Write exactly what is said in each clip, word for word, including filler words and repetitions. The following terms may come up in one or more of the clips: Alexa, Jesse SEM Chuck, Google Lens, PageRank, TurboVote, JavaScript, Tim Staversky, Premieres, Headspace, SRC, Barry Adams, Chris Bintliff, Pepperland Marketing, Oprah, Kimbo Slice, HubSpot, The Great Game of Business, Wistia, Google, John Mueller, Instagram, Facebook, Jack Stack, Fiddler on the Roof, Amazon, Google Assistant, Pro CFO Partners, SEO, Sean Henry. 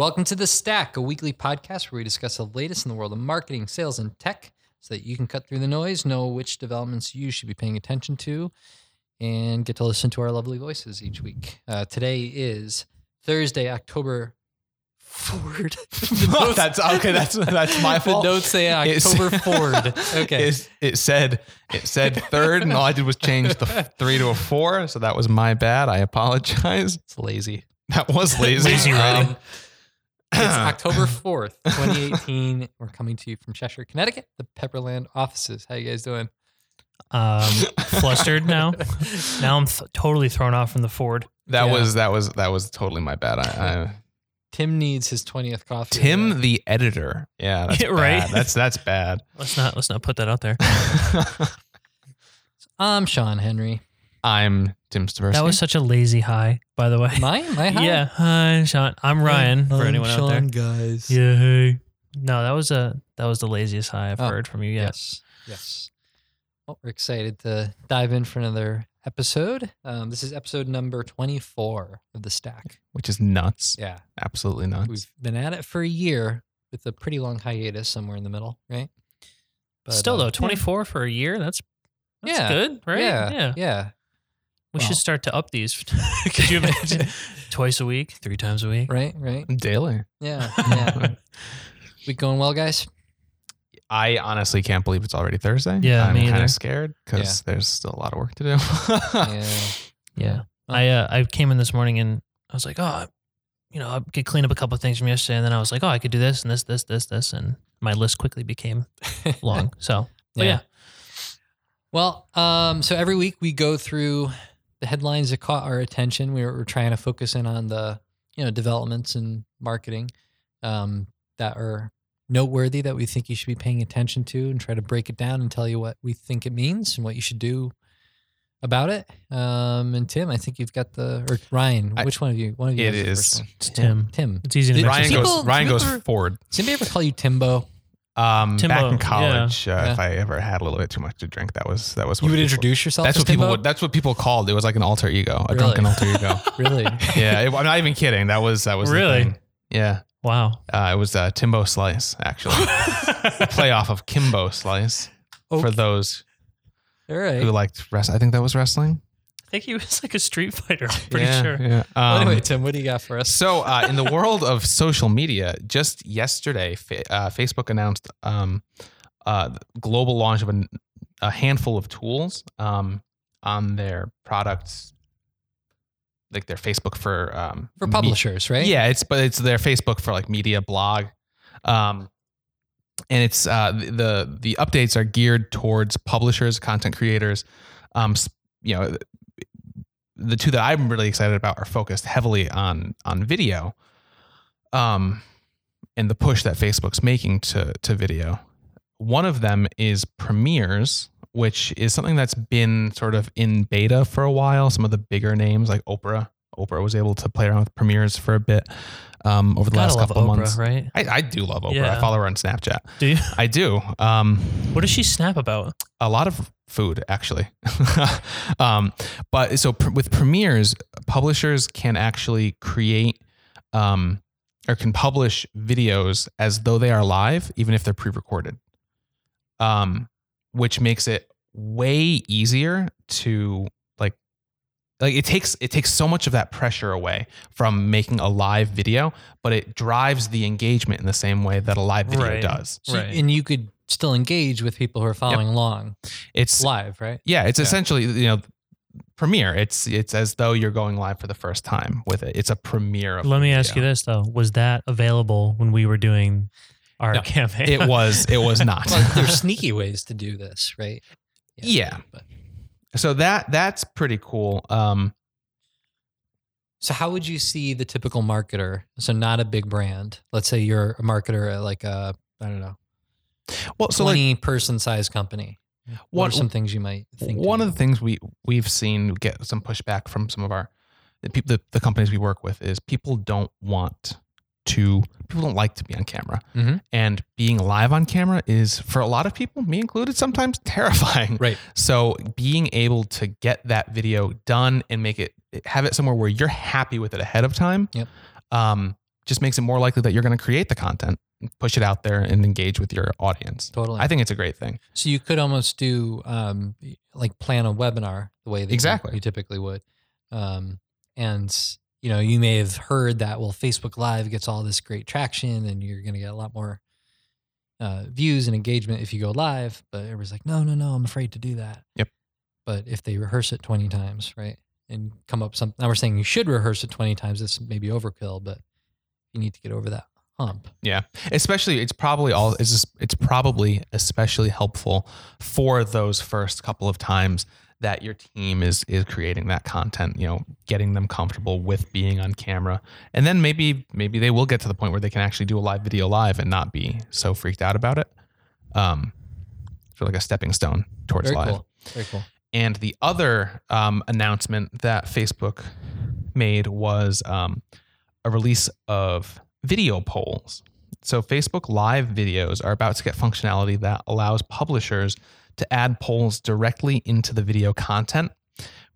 Welcome to The Stack, a weekly podcast where we discuss the latest in the world of marketing, sales, and tech so that you can cut through the noise, know which developments you should be paying attention to, and get to listen to our lovely voices each week. Uh, today is Thursday, October fourth. Oh, that's okay. That's that's my fault. The notes say October fourth. Okay. It, it said it said third, and all I did was change the three to a four. So that was my bad. I apologize. It's lazy. That was lazy. Lazy writing. Um, It's October fourth, twenty eighteen. We're coming to you from Cheshire, Connecticut, the Pepperland offices. How you guys doing? Um, flustered now. Now I'm th- totally thrown off from the Ford. That yeah. was that was that was totally my bad. I, I, Tim needs his twentieth coffee. Tim, today. The editor. Yeah, that's right. Bad. That's that's bad. Let's not let's not put that out there. I'm Sean Henry. I'm Tim Staversky. That was such a lazy hi, by the way. My, my hi? Yeah, hi, Sean. I'm Ryan, hi, for anyone Sean, out there. Guys. Yeah, hey. No, that was a that was the laziest hi I've oh, heard from you yet. Yes, yes. Well, we're excited to dive in for another episode. Um, this is episode number twenty-four of The Stack. Which is nuts. Yeah. Absolutely nuts. We've been at it for a year with a pretty long hiatus somewhere in the middle, right? But, Still, though, twenty-four yeah. for a year, that's, that's yeah, good, right? Yeah, yeah. yeah. We well. should start to up these. Could you imagine? Twice a week, three times a week. Right, right. Daily. Yeah, yeah. Week going well, guys? I honestly can't believe it's already Thursday. Yeah, I'm kind of scared because yeah. there's still a lot of work to do. yeah. yeah. I uh, I came in this morning and I was like, oh, you know, I could clean up a couple of things from yesterday. And then I was like, oh, I could do this and this, this, this, this. And my list quickly became long. So, but yeah. yeah. Well, um, so every week we go through the headlines that caught our attention. We were, we're trying to focus in on the, you know, developments in marketing um, that are noteworthy that we think you should be paying attention to, and try to break it down and tell you what we think it means and what you should do about it. Um, and Tim, I think you've got the or Ryan. I, which one of you? One of you. It is the it's Tim. Tim. It's easy to Ryan mention. Goes. People, Ryan goes ever, forward. Does anybody ever call you Timbo? Um, Timbo, back in college, yeah. Uh, yeah. if I ever had a little bit too much to drink, that was that was. What you would people, introduce yourself. That's as what Timbo? people. Would, that's what people called. It was like an alter ego, a really? drunken alter ego. Really? Yeah, it, I'm not even kidding. That was that was really. The thing. Yeah. Wow. Uh, it was uh, Timbo Slice, actually. The playoff of Kimbo Slice okay. for those All right. who liked wrestling. I think that was wrestling. I think he was like a street fighter. I'm pretty yeah, sure. Yeah. Um, anyway, Tim, what do you got for us? So uh, in the world of social media, just yesterday, fa- uh, Facebook announced um, uh, the global launch of a, a handful of tools um, on their products, like their Facebook for... Um, for publishers, me- right? Yeah, it's but it's their Facebook for like media, blog. Um, and it's uh, the, the updates are geared towards publishers, content creators, um, you know... The two that I'm really excited about are focused heavily on on video, um, and the push that Facebook's making to to video. One of them is Premieres, which is something that's been sort of in beta for a while. Some of the bigger names like Oprah, Oprah was able to play around with Premieres for a bit um, over the last couple Oprah, months. Right? I, I do love Oprah. Yeah. I follow her on Snapchat. Do you? I do. Um, what does she snap about? A lot of food, actually. um, but so pr- with Premieres, publishers can actually create um, or can publish videos as though they are live, even if they're pre-recorded, um, which makes it way easier to like, like it takes, it takes so much of that pressure away from making a live video, but it drives the engagement in the same way that a live video right. does. So, right. And you could still engage with people who are following yep. along. It's live, right? Yeah. It's yeah. essentially, you know, premiere. It's, it's as though you're going live for the first time with it. It's a premiere. Of Let me video. ask you this though. Was that available when we were doing our no, campaign? It was, it was not. Well, there's sneaky ways to do this, right? Yeah. yeah. But. So that, that's pretty cool. Um, So how would you see the typical marketer? So not a big brand. Let's say you're a marketer at like a, I don't know, Well, so twenty like, person size company. What, what are some things you might think? One of the things we we've seen get some pushback from some of our the people, the, the companies we work with is people don't want to people don't like to be on camera, mm-hmm. and being live on camera is for a lot of people, me included, sometimes terrifying. Right. So being able to get that video done and make it have it somewhere where you're happy with it ahead of time, yep. um, just makes it more likely that you're going to create the content, push it out there and engage with your audience. Totally. I think it's a great thing. So you could almost do um, like plan a webinar the way that exactly. you, you typically would. Um, and you know, you may have heard that, well, Facebook Live gets all this great traction and you're going to get a lot more uh, views and engagement if you go live, but everybody's like, no, no, no, I'm afraid to do that. Yep. But if they rehearse it twenty times, right, and come up something, now we're saying you should rehearse it twenty times. This may be overkill, but you need to get over that hump. Yeah, especially it's probably all it's just, it's probably especially helpful for those first couple of times that your team is is creating that content. You know, getting them comfortable with being on camera, and then maybe maybe they will get to the point where they can actually do a live video live and not be so freaked out about it. Um, sort of like a stepping stone towards Very live. Cool. Very cool. And the other um, announcement that Facebook made was um, a release of video polls. So Facebook Live videos are about to get functionality that allows publishers to add polls directly into the video content,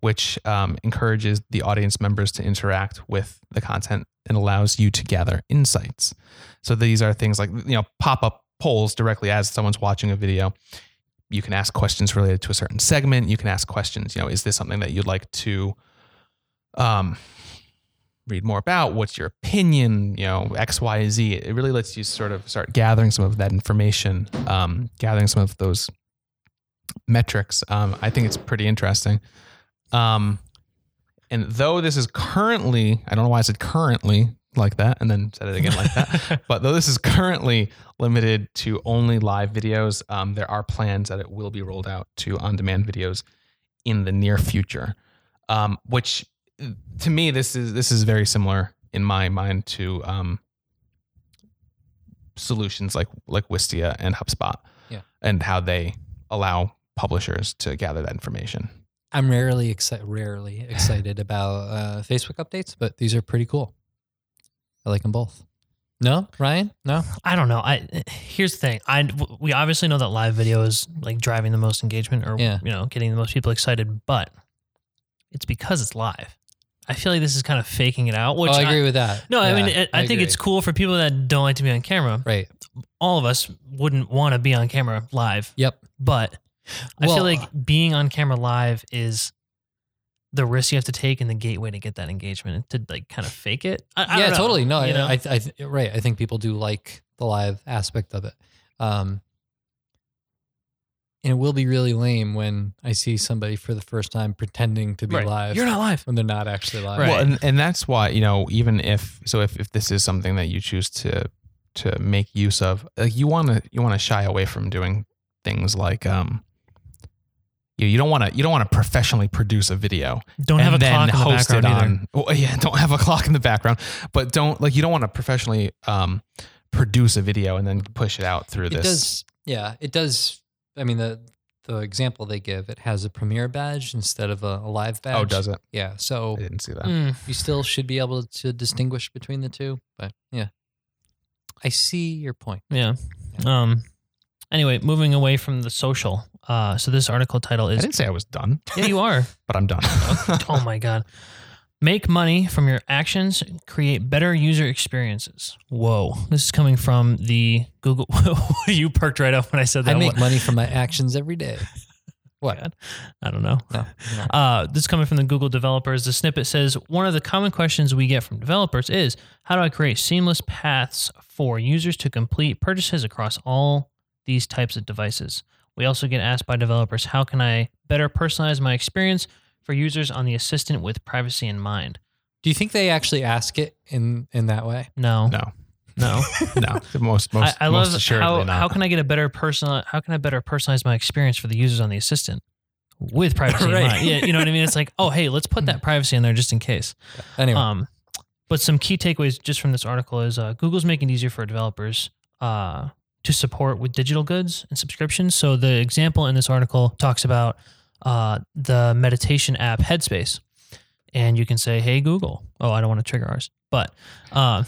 which um, encourages the audience members to interact with the content and allows you to gather insights. So these are things like, you know, pop-up polls directly as someone's watching a video. You can ask questions related to a certain segment. You can ask questions, you know, is this something that you'd like to um, read more about? What's your opinion? You know, X, Y, Z. It really lets you sort of start gathering some of that information, um, gathering some of those metrics. Um, I think it's pretty interesting. Um, and though this is currently, I don't know why I said currently like that and then said it again like that. But though this is currently limited to only live videos, um, there are plans that it will be rolled out to on-demand videos in the near future. Um, which to me, this is this is very similar in my mind to um, solutions like like Wistia and HubSpot, yeah, and how they allow publishers to gather that information. I'm rarely exci- rarely excited about uh, Facebook updates, but these are pretty cool. I like them both. No, Ryan? No? I don't know. I here's the thing. I we obviously know that live video is like driving the most engagement or yeah. you know, getting the most people excited, but it's because it's live. I feel like this is kind of faking it out, which oh, I agree I, with that. No, yeah, I mean it, I, I think it's cool for people that don't like to be on camera. Right. All of us wouldn't want to be on camera live. Yep. But I well, feel like being on camera live is the risk you have to take and the gateway to get that engagement to like kind of fake it. I, I yeah, totally. No, you know? I, I, I, right. I think people do like the live aspect of it. Um, and it will be really lame when I see somebody for the first time pretending to be right. live. You're not live when they're not actually live. Right. Well, and, and that's why, you know, even if, so if, if this is something that you choose to, to make use of, like you want to, you want to shy away from doing things like, um, You you don't want to you don't want to professionally produce a video. Don't have a clock in the background either. Well, yeah, don't have a clock in the background. But don't like you don't want to professionally um, produce a video and then push it out through this. It does, yeah, it does. I mean the the example they give, it has a Premiere badge instead of a, a live badge. Oh, does it? Yeah. So I didn't see that. Mm, you still should be able to distinguish between the two. But yeah, I see your point. Yeah. yeah. Um. Anyway, moving away from the social. Uh, so this article title is... I didn't say I was done. Yeah, you are. But I'm done. Oh my God. Make money from your actions, create better user experiences. Whoa. This is coming from the Google... You perked right up when I said that. I make one. money from my actions every day. What? God. I don't know. No, no. Uh, this is coming from the Google developers. The snippet says, one of the common questions we get from developers is, how do I create seamless paths for users to complete purchases across all these types of devices? We also get asked by developers, how can I better personalize my experience for users on the assistant with privacy in mind? Do you think they actually ask it in, in that way? No, no, no, no. The most, most, I, I most love how, not. how can I get a better personal, how can I better personalize my experience for the users on the assistant with privacy right. in mind? Yeah, you know what I mean? It's like, oh, hey, let's put that privacy in there just in case. Anyway. Um, but some key takeaways just from this article is uh, Google's making it easier for developers, uh, to support with digital goods and subscriptions. So the example in this article talks about uh, the meditation app Headspace. And you can say, hey, Google. Oh, I don't want to trigger ours. But um,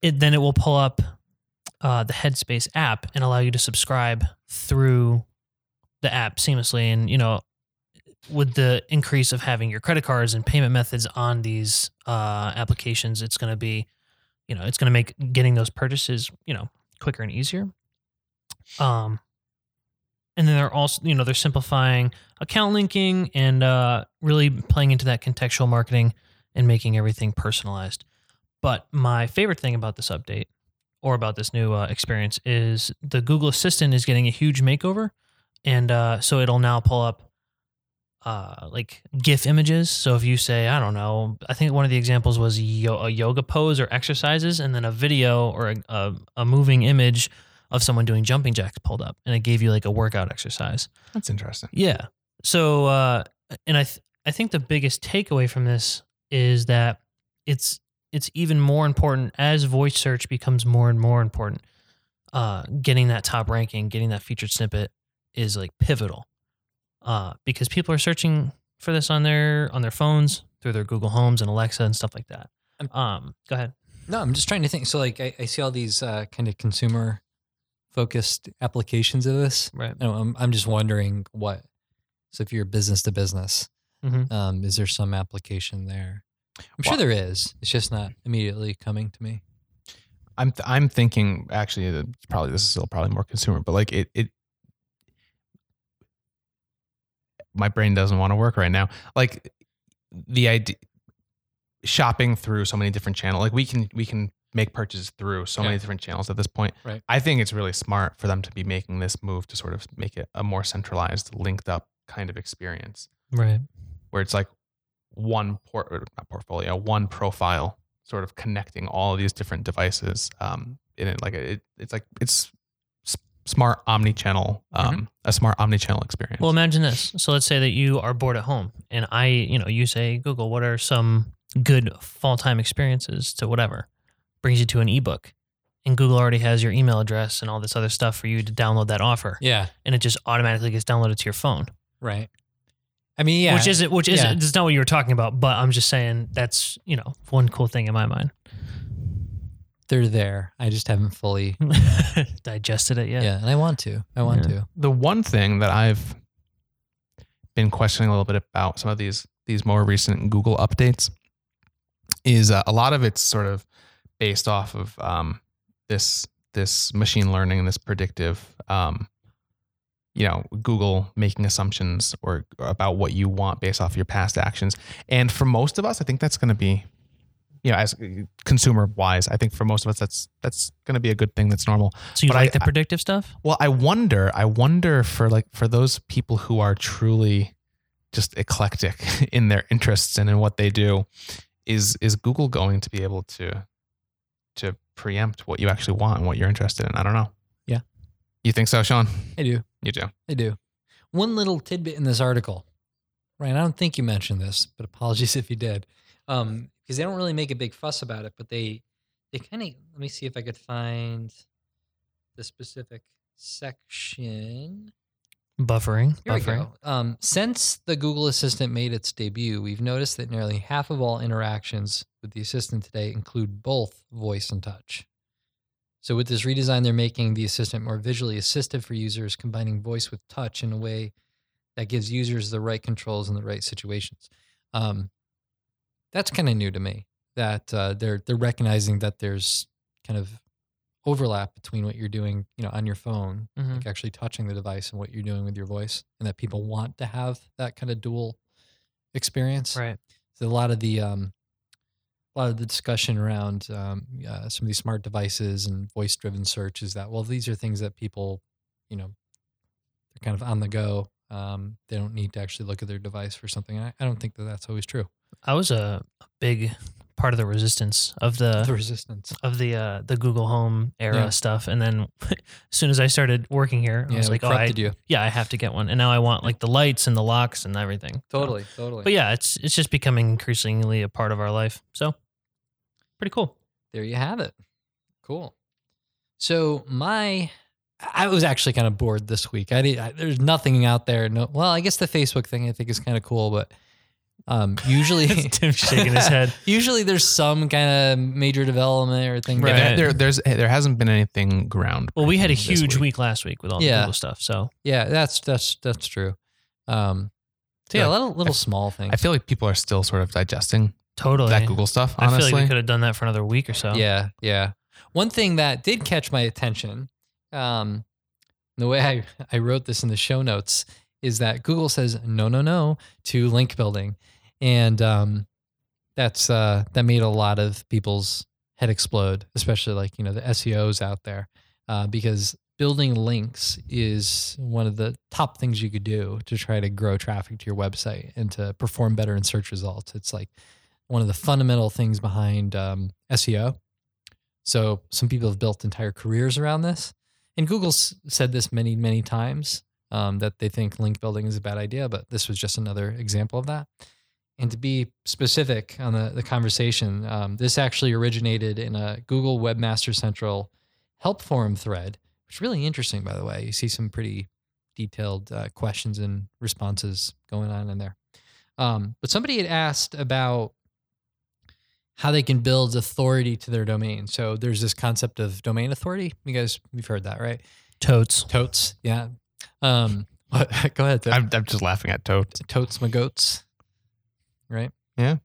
it, then it will pull up uh, the Headspace app and allow you to subscribe through the app seamlessly. And, you know, with the increase of having your credit cards and payment methods on these uh, applications, it's going to be you know, it's going to make getting those purchases, you know, quicker and easier. Um, and then they're also, you know, they're simplifying account linking and uh, really playing into that contextual marketing and making everything personalized. But my favorite thing about this update or about this new uh, experience is the Google Assistant is getting a huge makeover. And uh, so it'll now pull up uh, like GIF images. So if you say, I don't know, I think one of the examples was yo- a yoga pose or exercises, and then a video or a, a, a moving image of someone doing jumping jacks pulled up, and it gave you like a workout exercise. That's interesting. Yeah. So, uh, and I th- I think the biggest takeaway from this is that it's it's even more important as voice search becomes more and more important. Uh, getting that top ranking, getting that featured snippet is like pivotal, uh, because people are searching for this on their on their phones through their Google Homes and Alexa and stuff like that. Um, go ahead. No, I'm just trying to think. So like I, I see all these uh, kind of consumer focused applications of this. Right. And I'm, I'm just wondering what, so if you're business to business, mm-hmm. um, is there some application there? I'm wow. sure there is. It's just not immediately coming to me. I'm, th- I'm thinking actually that probably this is still probably more consumer, but like it, it, my brain doesn't want to work right now. Like the idea shopping through so many different channels, like we can, we can, make purchases through so yeah. many different channels at this point. Right. I think it's really smart for them to be making this move to sort of make it a more centralized, linked up kind of experience. Right. Where it's like one port, not portfolio, one profile sort of connecting all of these different devices. Um, in it, like it, it's like, it's smart omni-channel, um, mm-hmm. a smart omni-channel experience. Well, imagine this. So let's say that you are bored at home and I, you know, you say, Google, what are some good fall time experiences to whatever? Brings you to an ebook, and Google already has your email address and all this other stuff for you to download that offer. Yeah, and it just automatically gets downloaded to your phone. Right. I mean, yeah, which isn't which isn't. Yeah. It's not what you were talking about, but I'm just saying that's, you know, one cool thing in my mind. They're there. I just haven't fully digested it yet. Yeah, and I want to. I want yeah. to. The one thing that I've been questioning a little bit about some of these these more recent Google updates is uh, a lot of it's sort of based off of um, this this machine learning and this predictive, um, you know, Google making assumptions or, or about what you want based off your past actions. And for most of us, I think that's going to be, you know, as consumer wise, I think for most of us, that's that's going to be a good thing. That's normal. So you but like I, the predictive I, stuff? Well, I wonder, I wonder for like for those people who are truly just eclectic in their interests and in what they do, is is Google going to be able to to preempt what you actually want and what you're interested in? I don't know. Yeah. You think so, Sean? I do. You do. I do. One little tidbit in this article, Ryan, I don't think you mentioned this, but apologies if you did. Um, because they don't really make a big fuss about it, but they, they kind of, let me see if I could find the specific section. Buffering. Here Buffering. We go. Um, since the Google Assistant made its debut, we've noticed that nearly half of all interactions with the assistant today include both voice and touch. So with this redesign, they're making the assistant more visually assistive for users, combining voice with touch in a way that gives users the right controls in the right situations. Um, that's kind of new to me, that uh, they're they're recognizing that there's kind of overlap between what you're doing, you know, on your phone, mm-hmm. like actually touching the device, and what you're doing with your voice, and that people want to have that kind of dual experience. Right. So a lot of the um, a lot of the discussion around um, uh, some of these smart devices and voice-driven search is that, well, these are things that people, you know, they're kind of on the go. Um, they don't need to actually look at their device for something. I, I don't think that that's always true. I was a big part of the resistance of the, the resistance of the uh, the Google Home era yeah. stuff, and then as soon as I started working here, I yeah, was like, "Oh, I, yeah, I have to get one." And now I want like the lights and the locks and everything. Totally, so, totally. But yeah, it's it's just becoming increasingly a part of our life. So pretty cool. There you have it. Cool. So my, I was actually kind of bored this week. I, did, I there's nothing out there. No, well, I guess the Facebook thing I think is kind of cool, but. Um, usually Tim's shaking his head. Usually there's some kind of major development or thing. Right. There, there, there's, there hasn't been anything ground. Well, we had a huge week. week last week with all yeah. the Google stuff. So yeah, that's, that's, that's true. Um, so yeah, yeah, a lot of little I, small things. I feel like people are still sort of digesting Totally. That Google stuff, honestly. I feel like we could have done that for another week or so. Yeah, yeah. One thing that did catch my attention, um, the way I, I wrote this in the show notes, is that Google says no, no, no to link building. And um, that's uh, that made a lot of people's head explode, especially like, you know, the S E Os out there, uh, because building links is one of the top things you could do to try to grow traffic to your website and to perform better in search results. It's like one of the fundamental things behind um, S E O. So some people have built entire careers around this. And Google's said this many, many times um, that they think link building is a bad idea, but this was just another example of that. And to be specific on the, the conversation, um, this actually originated in a Google Webmaster Central help forum thread, which is really interesting, by the way. You see some pretty detailed uh, questions and responses going on in there. Um, but somebody had asked about how they can build authority to their domain. So there's this concept of domain authority. You guys, you've heard that, right? Totes. Totes, yeah. Um, what? Go ahead, Tim. I'm, I'm just laughing at totes. Totes my goats, right? Yeah.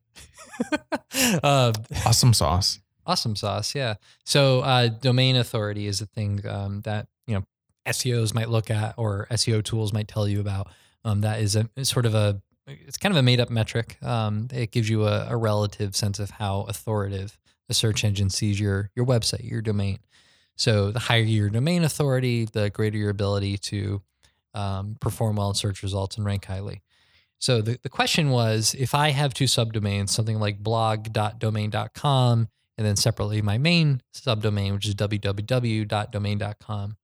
uh, awesome sauce. Awesome sauce, yeah. So uh, domain authority is a thing um, that, you know, S E Os might look at or S E O tools might tell you about. Um, that is a sort of a, it's kind of a made up metric. Um, it gives you a, a relative sense of how authoritative a search engine sees your, your website, your domain. So the higher your domain authority, the greater your ability to um, perform well in search results and rank highly. So the, the question was, if I have two subdomains, something like blog dot domain dot com, and then separately my main subdomain, which is w w w dot domain dot com,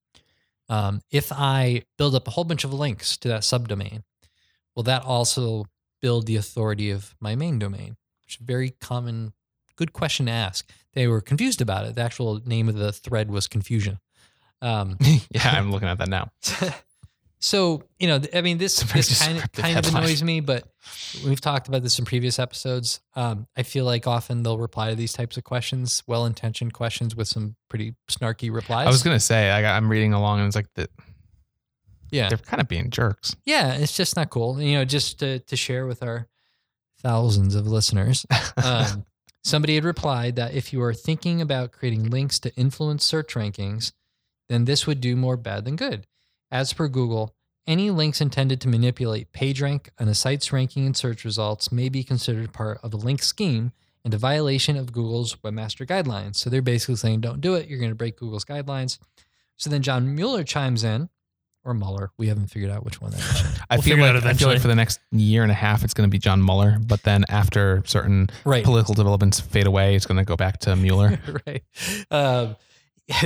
um, if I build up a whole bunch of links to that subdomain, will that also build the authority of my main domain? Which is a very common, good question to ask. They were confused about it. The actual name of the thread was confusion. Um, yeah, I'm looking at that now. So, you know, I mean, this, this kind, of, kind of annoys me, but we've talked about this in previous episodes. Um, I feel like often they'll reply to these types of questions, well-intentioned questions with some pretty snarky replies. I was going to say, I got, I'm reading along and it's like the... Yeah. They're kind of being jerks. Yeah. It's just not cool. You know, just to, to share with our thousands of listeners, um, somebody had replied that if you are thinking about creating links to influence search rankings, then this would do more bad than good. As per Google, any links intended to manipulate PageRank and a site's ranking in search results may be considered part of a link scheme and a violation of Google's webmaster guidelines. So they're basically saying, don't do it. You're going to break Google's guidelines. So then John Mueller chimes in. Or Mueller. We haven't figured out which one that is. I, we'll feel like, I feel like for the next year and a half, it's going to be John Mueller. But then after certain right. political developments fade away, it's going to go back to Mueller. Right. Um,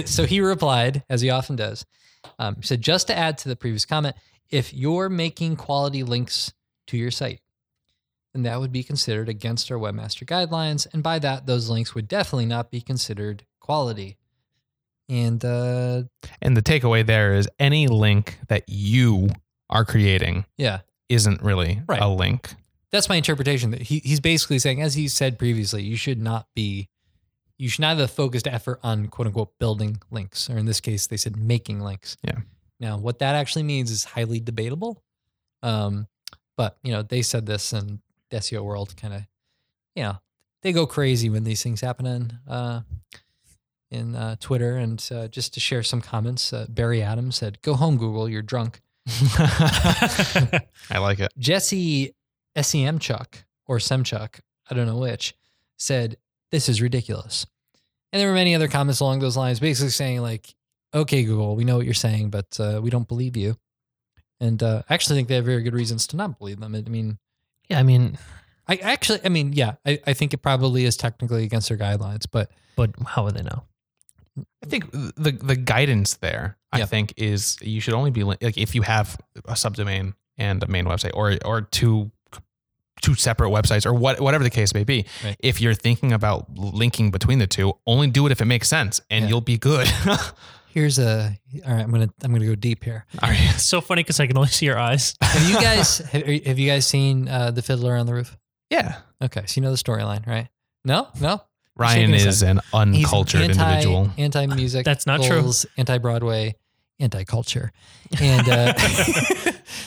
so he replied, as he often does. Um, he said, just to add to the previous comment, if you're making quality links to your site, then that would be considered against our webmaster guidelines. And by that, those links would definitely not be considered quality. And uh, and the takeaway there is any link that you are creating yeah. isn't really right. a link. That's my interpretation. That he, he's basically saying, as he said previously, you should not be, you should not have a focused effort on quote unquote building links, or in this case, they said making links. Yeah. Now, what that actually means is highly debatable. Um, but, you know, they said this and the S E O world kind of, you know, they go crazy when these things happen. And, uh, in uh, Twitter. And uh, just to share some comments, uh, Barry Adams said, go home, Google, you're drunk. I like it. Jesse S E M Chuck, or SEM Chuck, I don't know which, said, this is ridiculous. And there were many other comments along those lines, basically saying like, okay, Google, we know what you're saying, but uh, we don't believe you. And uh, I actually think they have very good reasons to not believe them. I mean, yeah, I mean... I actually, I mean, yeah, I, I think it probably is technically against their guidelines, but... But how would they know? I think the the guidance there, yeah. I think, is you should only be like if you have a subdomain and a main website, or or two two separate websites, or what whatever the case may be. Right. If you're thinking about linking between the two, only do it if it makes sense, and yeah. you'll be good. Here's a all right. I'm gonna I'm gonna go deep here. All right. It's so funny because I can only see your eyes. Have you guys have, have you guys seen uh, The Fiddler on the Roof? Yeah. Okay. So you know the storyline, right? No, no. Ryan is an uncultured anti, individual. Anti-music. That's not goals, true. Anti-Broadway, anti-culture. And uh,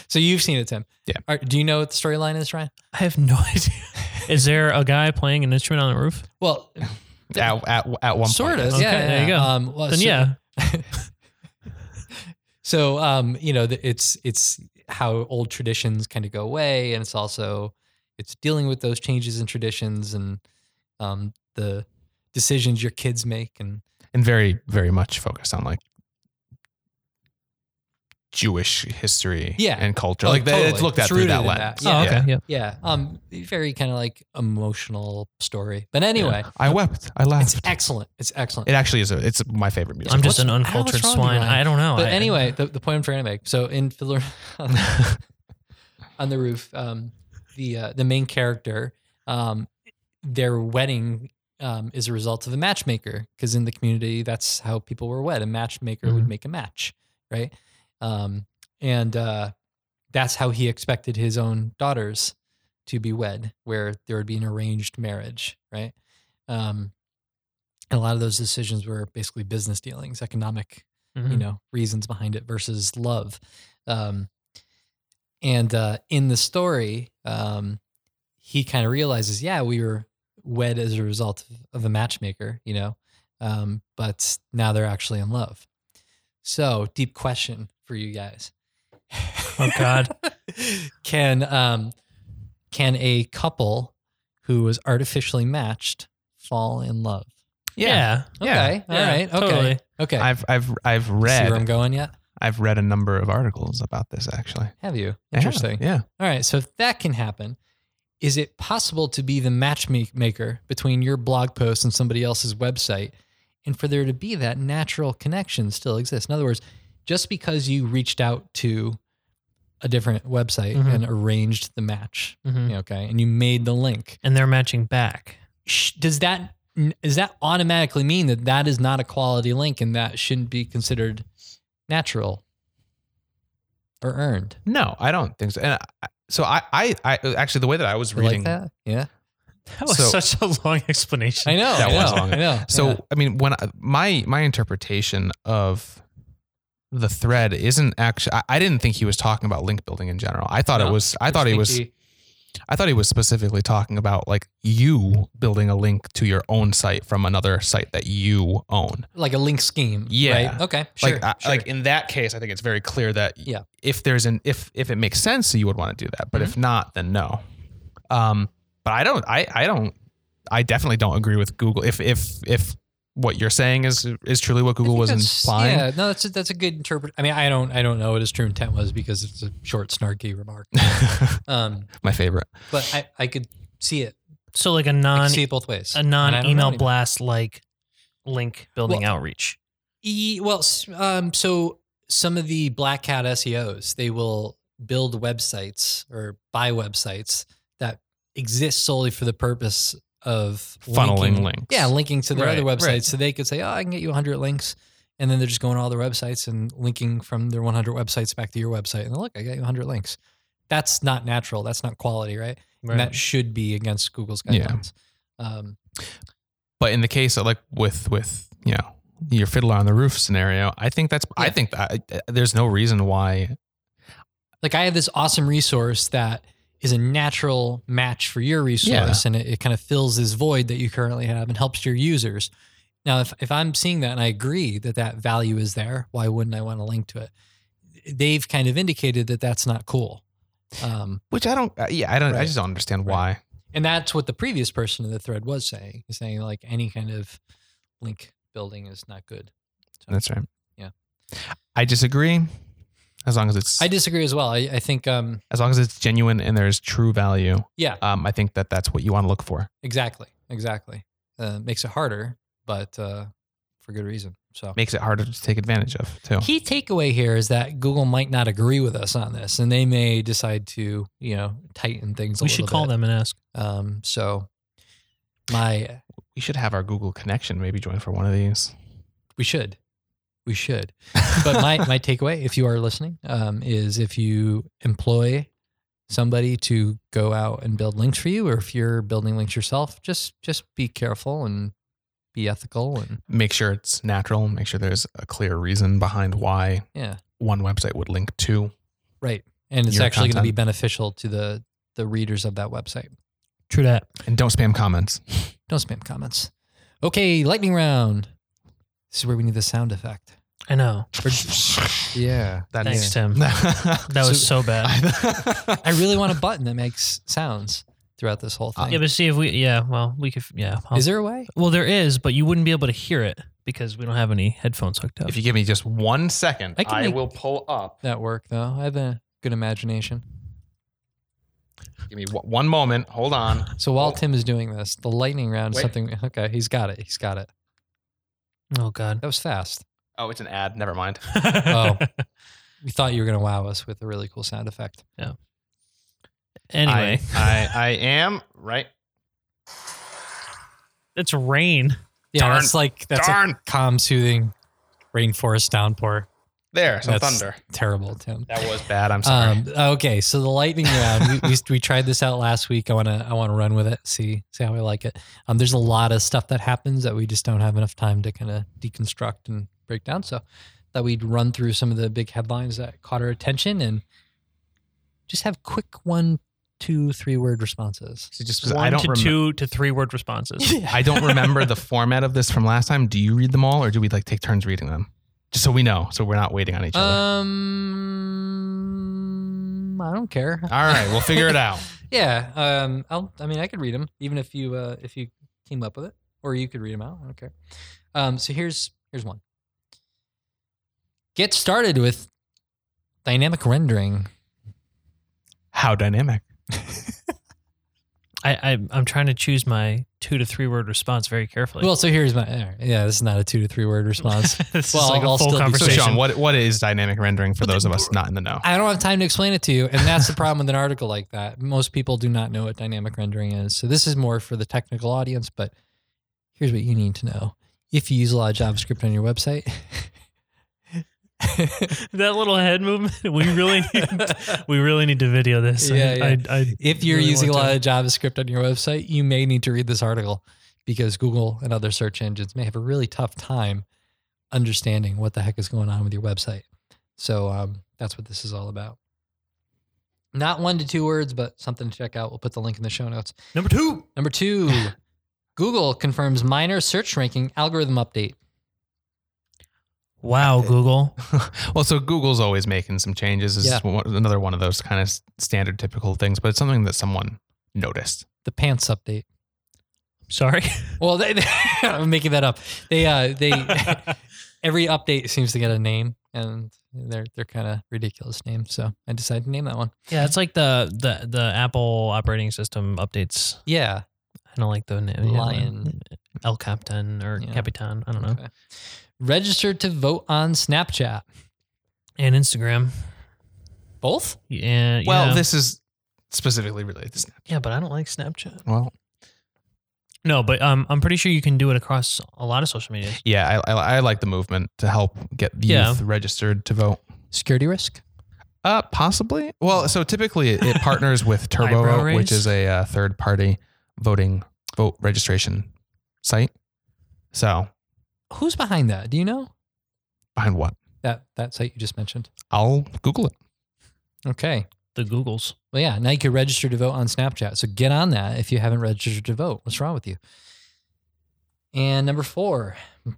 so you've seen it, Tim. Yeah. Are, do you know what the storyline is, Ryan? I have no idea. Is there a guy playing an instrument on the roof? Well, at at, at one sort point. Sort of. Okay, yeah. There you go. Um, well, then so, yeah. so um, you know, it's it's how old traditions kind of go away, and it's also it's dealing with those changes in traditions and um, the decisions your kids make, and and very very much focused on like Jewish history yeah. and culture. Like, like totally. It's looked at it's through that lens. That. Yeah. Oh, okay. Yeah. yeah. yeah. Um, very kind of like emotional story. But anyway. Yeah. I wept. I laughed. It's excellent. It's excellent. It actually is. A, it's my favorite music. I'm just what's, an uncultured I swine. I don't know. But I, anyway, the, the point I'm trying to make. So in Fiddler on the Roof, um, the, uh, the main character, um, their wedding um, is a result of a matchmaker. Because in the community, that's how people were wed. A matchmaker mm-hmm. would make a match. Right. Um, and, uh, that's how he expected his own daughters to be wed, where there would be an arranged marriage. Right. Um, and a lot of those decisions were basically business dealings, economic, mm-hmm. you know, reasons behind it versus love. Um, and, uh, in the story, um, he kind of realizes, yeah, we were wed as a result of a matchmaker, you know, um, but now they're actually in love. So deep question for you guys. Oh God. Can, um, can a couple who was artificially matched fall in love? Yeah. yeah. Okay. Yeah. All right. Yeah, okay. Totally. Okay. I've, I've, I've read see where I'm going yet. I've read a number of articles about this actually. Have you? Interesting. Yeah. All right. So if that can happen, is it possible to be the matchmaker between your blog post and somebody else's website and for there to be that natural connection still exists? In other words, just because you reached out to a different website mm-hmm. and arranged the match, mm-hmm. okay, and you made the link. And they're matching back. Does that, does that automatically mean that that is not a quality link and that shouldn't be considered natural or earned? No, I don't think so. And I, so I, I, I, actually, the way that I was you reading. Like that? Yeah. That was so, such a long explanation. I know. That I know, was long. I know. So, yeah. I mean, when I, my my interpretation of the thread isn't actually, I, I didn't think he was talking about link building in general. I thought no, it was, I thought he was, I thought he was specifically talking about like you building a link to your own site from another site that you own. Like a link scheme. Yeah. Right? Okay. Sure. Like, I, sure. like in that case, I think it's very clear that yeah. if there's an, if, if it makes sense, you would want to do that. But mm-hmm. if not, then no. Um, But I don't, I, I don't, I definitely don't agree with Google. If, if, if what you're saying is, is truly what Google was implying. Yeah, no, that's a, that's a good interpret. I mean, I don't, I don't know what his true intent was because it's a short, snarky remark. Um, my favorite, but I, I could see it. So like a non, see it both ways, a non email blast, like link building well, outreach. E, well, um, so some of the black hat S E Os, they will build websites or buy websites that exist solely for the purpose of funneling linking, links. Yeah, linking to their right, other websites. Right. So they could say, oh, I can get you one hundred links. And then they're just going to all their websites and linking from their one hundred websites back to your website. And look, I got you one hundred links. That's not natural. That's not quality, right? right. And that should be against Google's guidelines. Yeah. Um, but in the case of like with, with, you know, your Fiddler on the Roof scenario, I think that's, yeah. I think that I, there's no reason why. Like I have this awesome resource that is a natural match for your resource yeah. and it, it kind of fills this void that you currently have and helps your users. Now, if, if I'm seeing that and I agree that that value is there, why wouldn't I want to link to it? They've kind of indicated that that's not cool. Um, Which I don't, uh, yeah, I don't, right. I just don't understand right. why. And that's what the previous person in the thread was saying, is saying like any kind of link building is not good. So, that's right. Yeah. I disagree. As long as it's, I disagree as well. I, I think, um, as long as it's genuine and there's true value. Yeah. Um, I think that that's what you want to look for. Exactly. Exactly. Uh, makes it harder, but, uh, for good reason. So makes it harder to take advantage of too. Key takeaway here is that Google might not agree with us on this and they may decide to, you know, tighten things a little bit. We should call them and ask. Um, so my, we should have our Google connection, maybe join for one of these. We should. We should. But my, my takeaway, if you are listening, um, is if you employ somebody to go out and build links for you, or if you're building links yourself, just, just be careful and be ethical and make sure it's natural. Make sure there's a clear reason behind why yeah. one website would link to. Right. And it's actually going to be beneficial to the, the readers of that website. True that. And don't spam comments. Don't spam comments. Okay, lightning round. This is where we need the sound effect. I know. Or, yeah. That Thanks, is. Tim. That was so bad. I really want a button that makes sounds throughout this whole thing. Yeah, but see if we, yeah, well, we could, yeah. I'll, is there a way? Well, there is, but you wouldn't be able to hear it because we don't have any headphones hooked up. If you give me just one second, I, I will pull up. That work, though. I have a good imagination. Give me one moment. Hold on. So while oh. Tim is doing this, the lightning round is something. Okay, he's got it. He's got it. Oh, God. That was fast. Oh, it's an ad. Never mind. Oh. We thought you were going to wow us with a really cool sound effect. Yeah. Anyway. I, I, I am, right? It's rain. Yeah, darn, that's like, that's darn. a calm, soothing rainforest downpour. There, some that's thunder. Terrible, Tim. That was bad. I'm sorry. Um, okay, so the lightning round. we, we we tried this out last week. I wanna I wanna run with it. See see how we like it. Um, there's a lot of stuff that happens that we just don't have enough time to kind of deconstruct and break down. So that we'd run through some of the big headlines that caught our attention and just have quick one, two, three word responses. So just one I don't to rem- two to three word responses. I don't remember the format of this from last time. Do you read them all, or do we like take turns reading them? Just so we know, so we're not waiting on each other. Um, I don't care. All right, we'll figure it out. Yeah, um, I'll. I mean, I could read them, even if you uh, if you came up with it, or you could read them out. I don't care. Um, so here's here's one. Get started with dynamic rendering. How dynamic? I, I I'm trying to choose my two to three word response very carefully. Well, so here's my yeah. This is not a two to three word response. This well, is like I'll, a full conversation. So Sean, what what is dynamic rendering for but those the, of us not in the know? I don't have time to explain it to you, and that's the problem with an article like that. Most people do not know what dynamic rendering is. So this is more for the technical audience. But here's what you need to know: if you use a lot of JavaScript on your website. That little head movement. We really, need, we really need to video this. Yeah, I, yeah. I, I if you're really using a lot of JavaScript on your website, you may need to read this article because Google and other search engines may have a really tough time understanding what the heck is going on with your website. So um, that's what this is all about. Not one to two words, but something to check out. We'll put the link in the show notes. Number two. Number two. Google confirms minor search ranking algorithm update. Wow, Google. Well, so Google's always making some changes. It's yeah. one, another one of those kind of standard typical things, but it's something that someone noticed. The pants update. Sorry? Well, they, they, I'm making that up. They, uh, they, every update seems to get a name, and they're they're kind of ridiculous names, so I decided to name that one. Yeah, it's like the the, the Apple operating system updates. Yeah. I don't like the name. Lion. El Capitan or yeah. Capitan. I don't know. Okay. Registered to vote on Snapchat and Instagram. Both? Yeah. Well, know. This is specifically related to Snapchat. Yeah, but I don't like Snapchat. Well, no, but um, I'm pretty sure you can do it across a lot of social media. Yeah, I, I, I like the movement to help get youth yeah. registered to vote. Security risk? Uh, possibly. Well, so typically it, it partners with TurboVote, which is a uh, third-party voting vote registration site. So. Who's behind that? Do you know? Behind what? That that site you just mentioned. I'll Google it. Okay. The Googles. Well, yeah. Now you can register to vote on Snapchat. So get on that if you haven't registered to vote. What's wrong with you? And number four,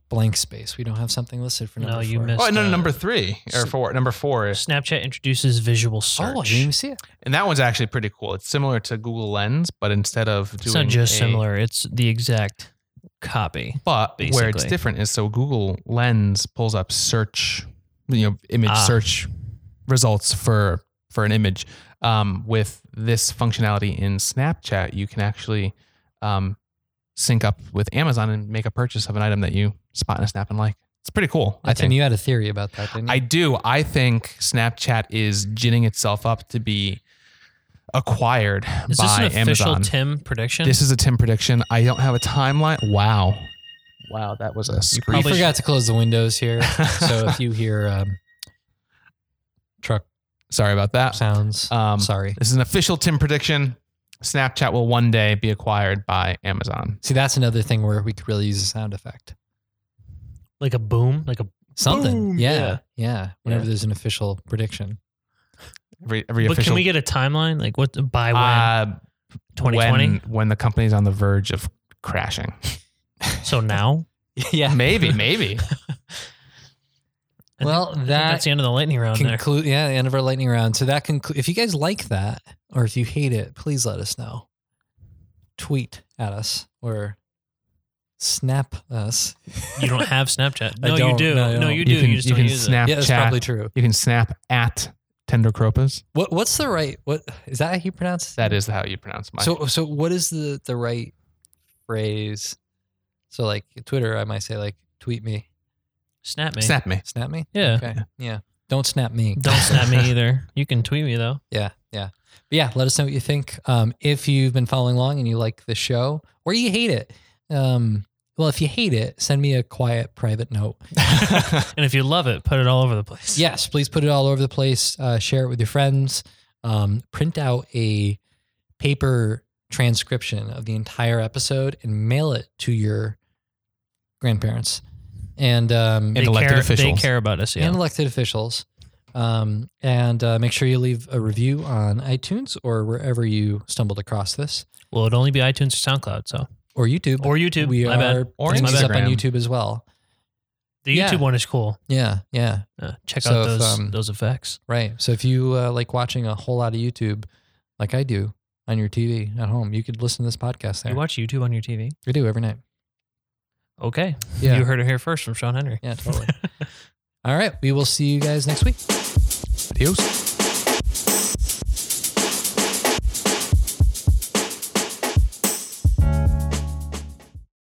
blank space. We don't have something listed for number no, four. No, you missed. Oh, no, uh, number three or four. Number four is Snapchat introduces visual search. Oh, I didn't even see it. And that one's actually pretty cool. It's similar to Google Lens, but instead of doing. It's not just a, similar. It's the exact. Copy. But basically. Where it's different is so Google Lens pulls up search, you know, image ah. search results for for an image. Um, with this functionality in Snapchat, you can actually um, sync up with Amazon and make a purchase of an item that you spot in a snap and like. It's pretty cool. I think you had a theory about that, didn't you? I do. I think Snapchat is ginning itself up to be acquired is by Amazon. Is this an official Amazon. Tim prediction? This is a Tim prediction. I don't have a timeline. Wow. Wow, that was a scream. You forgot sh- to close the windows here. So if you hear um, truck. Sorry about that. Sounds. Um, sorry. This is an official Tim prediction. Snapchat will one day be acquired by Amazon. See, that's another thing where we could really use a sound effect. Like a boom? Like a something. Boom. Yeah. Yeah. yeah. Whenever yeah. there's an official prediction. Every, every but official, can we get a timeline? Like what? By when? Uh, twenty twenty when, when the company's on the verge of crashing. So now? Yeah. Maybe, maybe. Well, that that's the end of the lightning round. Conclu- there. Yeah, the end of our lightning round. So that conclu- if you guys like that or if you hate it, please let us know. Tweet at us or snap us. You don't have Snapchat. No, you do. No, no you do. You, can, you just you don't can use Snapchat. It. Yeah, that's probably true. You can snap at Tender Kropas. What What's the right? What is that? How you pronounce it? That is how you pronounce mine. So so what is the the right phrase? So like Twitter, I might say like tweet me, snap me, snap me, snap me. Yeah, okay. Yeah. Don't snap me. Don't snap me either. You can tweet me though. Yeah, yeah, but yeah. Let us know what you think. Um, if you've been following along and you like the show, or you hate it. Um, well, if you hate it, send me a quiet private note. And if you love it, put it all over the place. Yes, please put it all over the place. Uh, share it with your friends. Um, print out a paper transcription of the entire episode and mail it to your grandparents and, um, and elected care, officials. They care about us. Yeah. And elected officials. Um, and uh, make sure you leave a review on iTunes or wherever you stumbled across this. Well, it'd only be iTunes or SoundCloud, so... Or YouTube. Or YouTube. We my are putting these up on YouTube as well. The YouTube yeah. one is cool. Yeah, yeah. Uh, check so out those if, um, those effects. Right. So if you uh, like watching a whole lot of YouTube, like I do, on your T V at home, you could listen to this podcast there. You watch YouTube on your T V? I do, every night. Okay. Yeah. You heard it here first from Sean Henry. Yeah, totally. All right. We will see you guys next week. Adios.